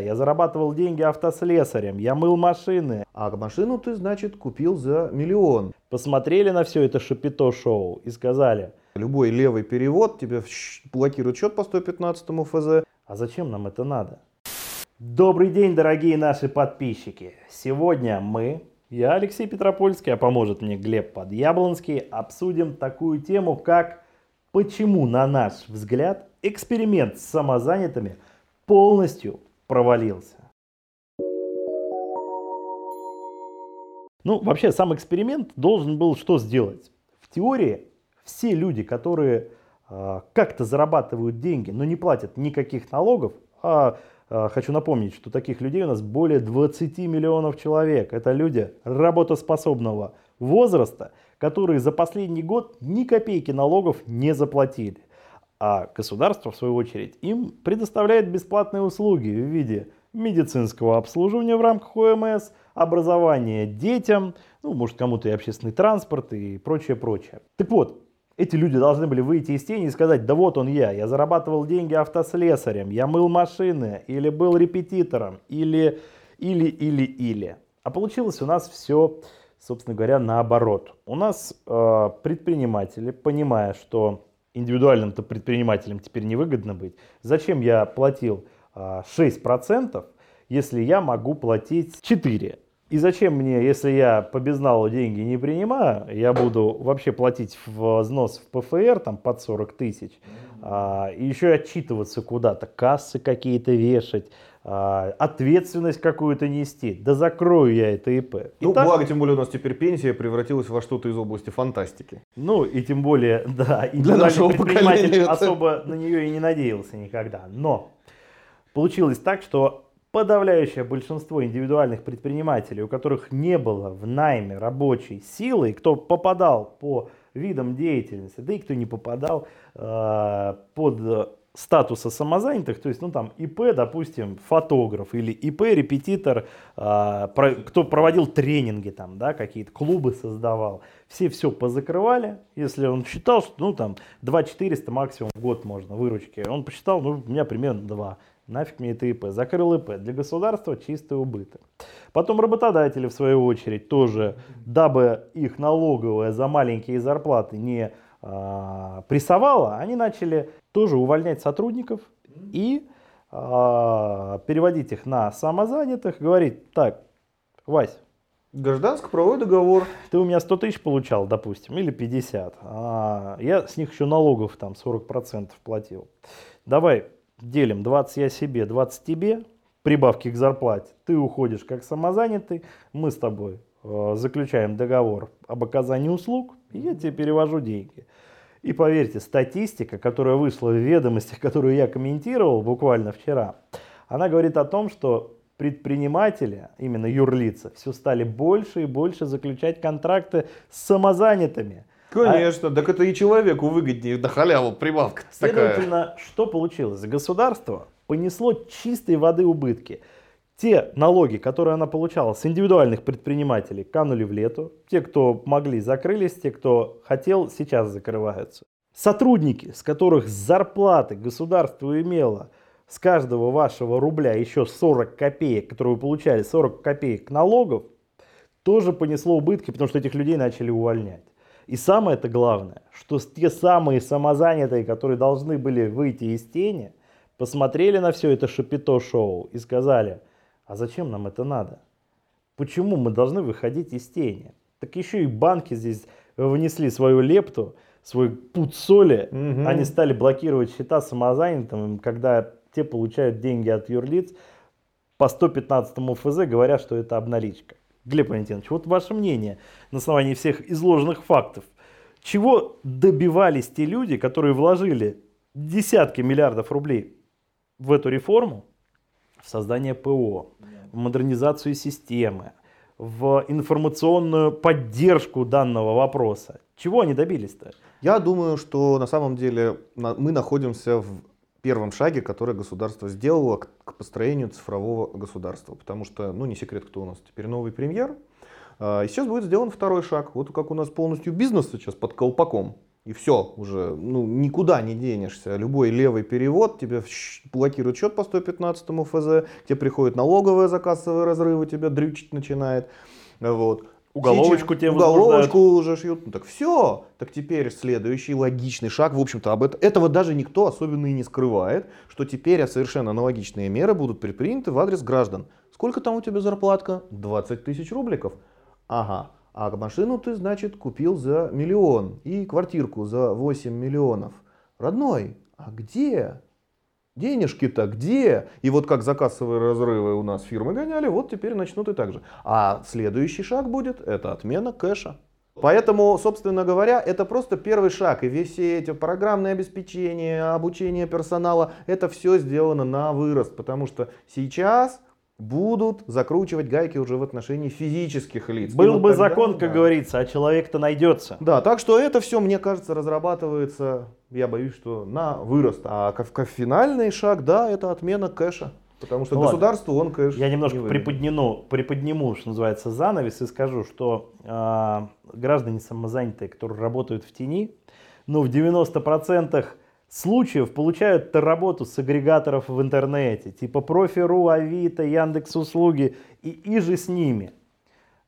Я зарабатывал деньги автослесарем, я мыл машины. А машину ты, значит, купил за миллион. Посмотрели на все это шапито-шоу и сказали: любой левый перевод тебе блокирует счет по 115 ФЗ. А зачем нам это надо? Добрый день, дорогие наши подписчики. Сегодня мы, я Алексей Петропольский, а поможет мне Глеб Подъяблонский, обсудим такую тему, как почему, на наш взгляд, эксперимент с самозанятыми полностью провалился. Ну, вообще, сам эксперимент должен был что сделать? В теории все люди, которые как-то зарабатывают деньги, но не платят никаких налогов, а хочу напомнить, что таких людей у нас более 20 миллионов человек. Это люди работоспособного возраста, которые за последний год ни копейки налогов не заплатили. А государство, в свою очередь, им предоставляет бесплатные услуги в виде медицинского обслуживания в рамках ОМС, образования детям, ну, может, кому-то и общественный транспорт и прочее, прочее. Так вот, эти люди должны были выйти из тени и сказать: да вот он я зарабатывал деньги автослесарем, я мыл машины, или был репетитором, или. А получилось у нас все, собственно говоря, наоборот. У нас предприниматели, понимая, что индивидуальным-то предпринимателем теперь невыгодно быть. Зачем я платил 6%, если я могу платить 4%? И зачем мне, если я по безналу деньги не принимаю, я буду вообще платить взнос в ПФР там, под 40 тысяч, и еще отчитываться куда-то, кассы какие-то вешать, ответственность какую-то нести. Да закрою я это ИП. Ну, так, благо, тем более у нас теперь пенсия превратилась во что-то из области фантастики. Ну, и тем более, да, индивидуальный предприниматель особо на нее и не надеялся никогда. Но получилось так, что подавляющее большинство индивидуальных предпринимателей, у которых не было в найме рабочей силы, кто попадал по видам деятельности, да и кто не попадал под статуса самозанятых, то есть, ну там ИП, допустим, фотограф, или ИП, репетитор, кто проводил тренинги там, да, какие-то клубы создавал, все позакрывали. Если он считал, что, ну там 2400 максимум в год можно выручки, он посчитал, ну у меня примерно 2, нафиг мне это ИП, закрыл ИП, для государства чистый убыток. Потом работодатели, в свою очередь, тоже, дабы их налоговая за маленькие зарплаты не прессовала, они начали тоже увольнять сотрудников и переводить их на самозанятых, говорить: так, Вась, гражданско-правовой договор, ты у меня 100 тысяч получал, допустим, или 50, я с них еще налогов там 40% платил, давай делим, 20 я себе, 20 тебе, прибавки к зарплате, ты уходишь как самозанятый, мы с тобой заключаем договор об оказании услуг, и я тебе перевожу деньги. И поверьте, статистика, которая вышла в ведомостях, которую я комментировал буквально вчера, она говорит о том, что предприниматели, именно юрлица, все стали больше и больше заключать контракты с самозанятыми. Конечно, так это и человеку выгоднее, на халяву прибавка такая. Следовательно, что получилось? Государство понесло чистой воды убытки. Те налоги, которые она получала с индивидуальных предпринимателей, канули в лету. Те, кто могли, закрылись. Те, кто хотел, сейчас закрываются. Сотрудники, с которых зарплаты государство имело с каждого вашего рубля еще 40 копеек, которые вы получали, 40 копеек налогов, тоже понесло убытки, потому что этих людей начали увольнять. И самое-то главное, что те самые самозанятые, которые должны были выйти из тени, посмотрели на все это шапито-шоу и сказали: а зачем нам это надо? Почему мы должны выходить из тени? Так еще и банки здесь внесли свою лепту, свой пуд соли. Угу. Они стали блокировать счета самозанятым, когда те получают деньги от юрлиц по 115 ФЗ, говоря, что это обналичка. Глеб Валентинович, вот ваше мнение на основании всех изложенных фактов. Чего добивались те люди, которые вложили десятки миллиардов рублей в эту реформу? В создание ПО, в модернизацию системы, в информационную поддержку данного вопроса. Чего они добились-то? Я думаю, что на самом деле мы находимся в первом шаге, который государство сделало к построению цифрового государства. Потому что, ну не секрет, кто у нас теперь новый премьер. И сейчас будет сделан второй шаг. Вот как у нас полностью бизнес сейчас под колпаком. И все, уже ну, никуда не денешься. Любой левый перевод, тебе блокируют счет по 115 ФЗ, тебе приходит налоговая за кассовые разрывы, тебя дрючить начинает. Вот. Уголовочку тебе возбуждают. Уголовочку уже шьют. Ну так все. Так теперь следующий логичный шаг. В общем-то, этого даже никто особенно и не скрывает, что теперь совершенно аналогичные меры будут предприняты в адрес граждан. Сколько там у тебя зарплатка? 20 тысяч рубликов. Ага. А машину ты, значит, купил за 1 миллион и квартирку за 8 миллионов. Родной, а где? Денежки-то где? И вот как за кассовые разрывы у нас фирмы гоняли, вот теперь начнут и так же. А следующий шаг будет, это отмена кэша. Поэтому, собственно говоря, это просто первый шаг. И все эти программные обеспечения, обучение персонала, это все сделано на вырост. Потому что сейчас будут закручивать гайки уже в отношении физических лиц. Был бы закон, как говорится, а человек-то найдется. Да, так что это все, мне кажется, разрабатывается, я боюсь, что на вырост. А как финальный шаг, да, это отмена кэша. Потому что государству он кэш. Я немножко приподниму, что называется, занавес и скажу, что граждане самозанятые, которые работают в тени, ну в 90% случаев получают работу с агрегаторов в интернете, типа профи.ру, авито, Яндекс.Услуги и же с ними.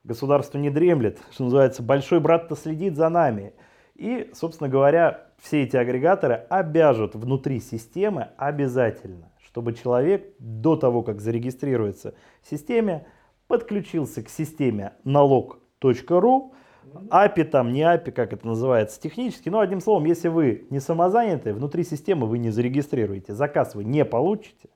Государство не дремлет, что называется, большой брат-то следит за нами. И, собственно говоря, все эти агрегаторы обяжут внутри системы обязательно, чтобы человек до того, как зарегистрируется в системе, подключился к системе налог.ру, API там, не API, как это называется технически, но одним словом, если вы не самозаняты, внутри системы вы не зарегистрируете, заказ вы не получите,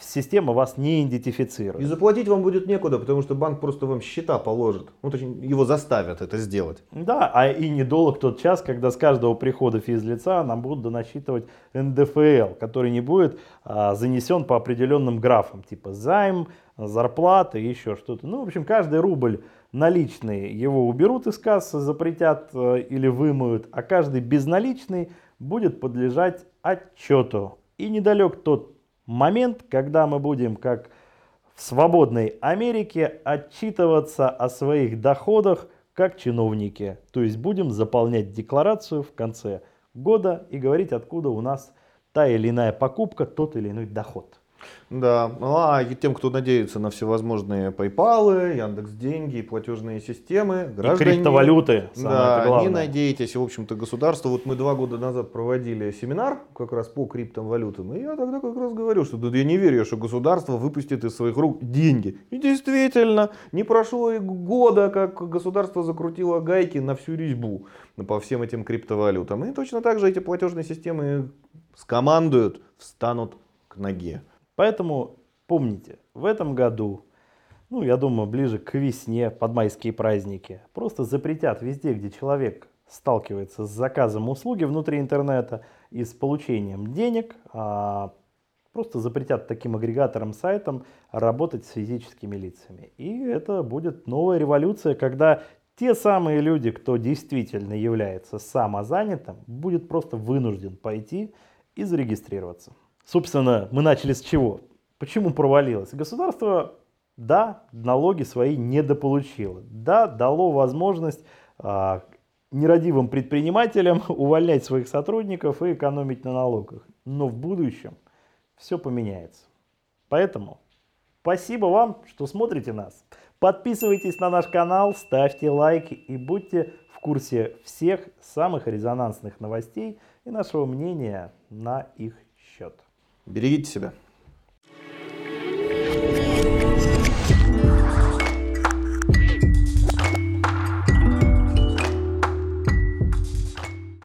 система вас не идентифицирует. И заплатить вам будет некуда, потому что банк просто вам счета положит, ну, точнее, его заставят это сделать. Да, а и недолг тот час, когда с каждого прихода физлица нам будут доначитывать НДФЛ, который не будет занесен по определенным графам, типа займ, зарплата, еще что-то. Ну, в общем, каждый рубль наличный его уберут из кассы, запретят или вымоют, а каждый безналичный будет подлежать отчету. И недалек тот момент, когда мы будем, как в свободной Америке, отчитываться о своих доходах как чиновники. То есть будем заполнять декларацию в конце года и говорить, откуда у нас та или иная покупка, тот или иной доход. Да, а тем, кто надеется на всевозможные PayPal, Яндекс.Деньги, платежные системы, граждане, и криптовалюты, да, не надейтесь. В общем-то, государство, вот мы 2 года назад проводили семинар как раз по криптовалютам, и я тогда как раз говорю, что да, я не верю, что государство выпустит из своих рук деньги. И действительно, не прошло и года, как государство закрутило гайки на всю резьбу по всем этим криптовалютам. И точно так же эти платежные системы скомандуют, встанут к ноге. Поэтому помните, в этом году, ну я думаю, ближе к весне, под майские праздники, просто запретят везде, где человек сталкивается с заказом услуги внутри интернета и с получением денег, просто запретят таким агрегаторам, сайтам работать с физическими лицами. И это будет новая революция, когда те самые люди, кто действительно является самозанятым, будет просто вынужден пойти и зарегистрироваться. Собственно, мы начали с чего? Почему провалилось? Государство, да, налоги свои недополучило. Да, дало возможность нерадивым предпринимателям увольнять своих сотрудников и экономить на налогах. Но в будущем все поменяется. Поэтому спасибо вам, что смотрите нас. Подписывайтесь на наш канал, ставьте лайки и будьте в курсе всех самых резонансных новостей и нашего мнения на их счет. Берегите себя.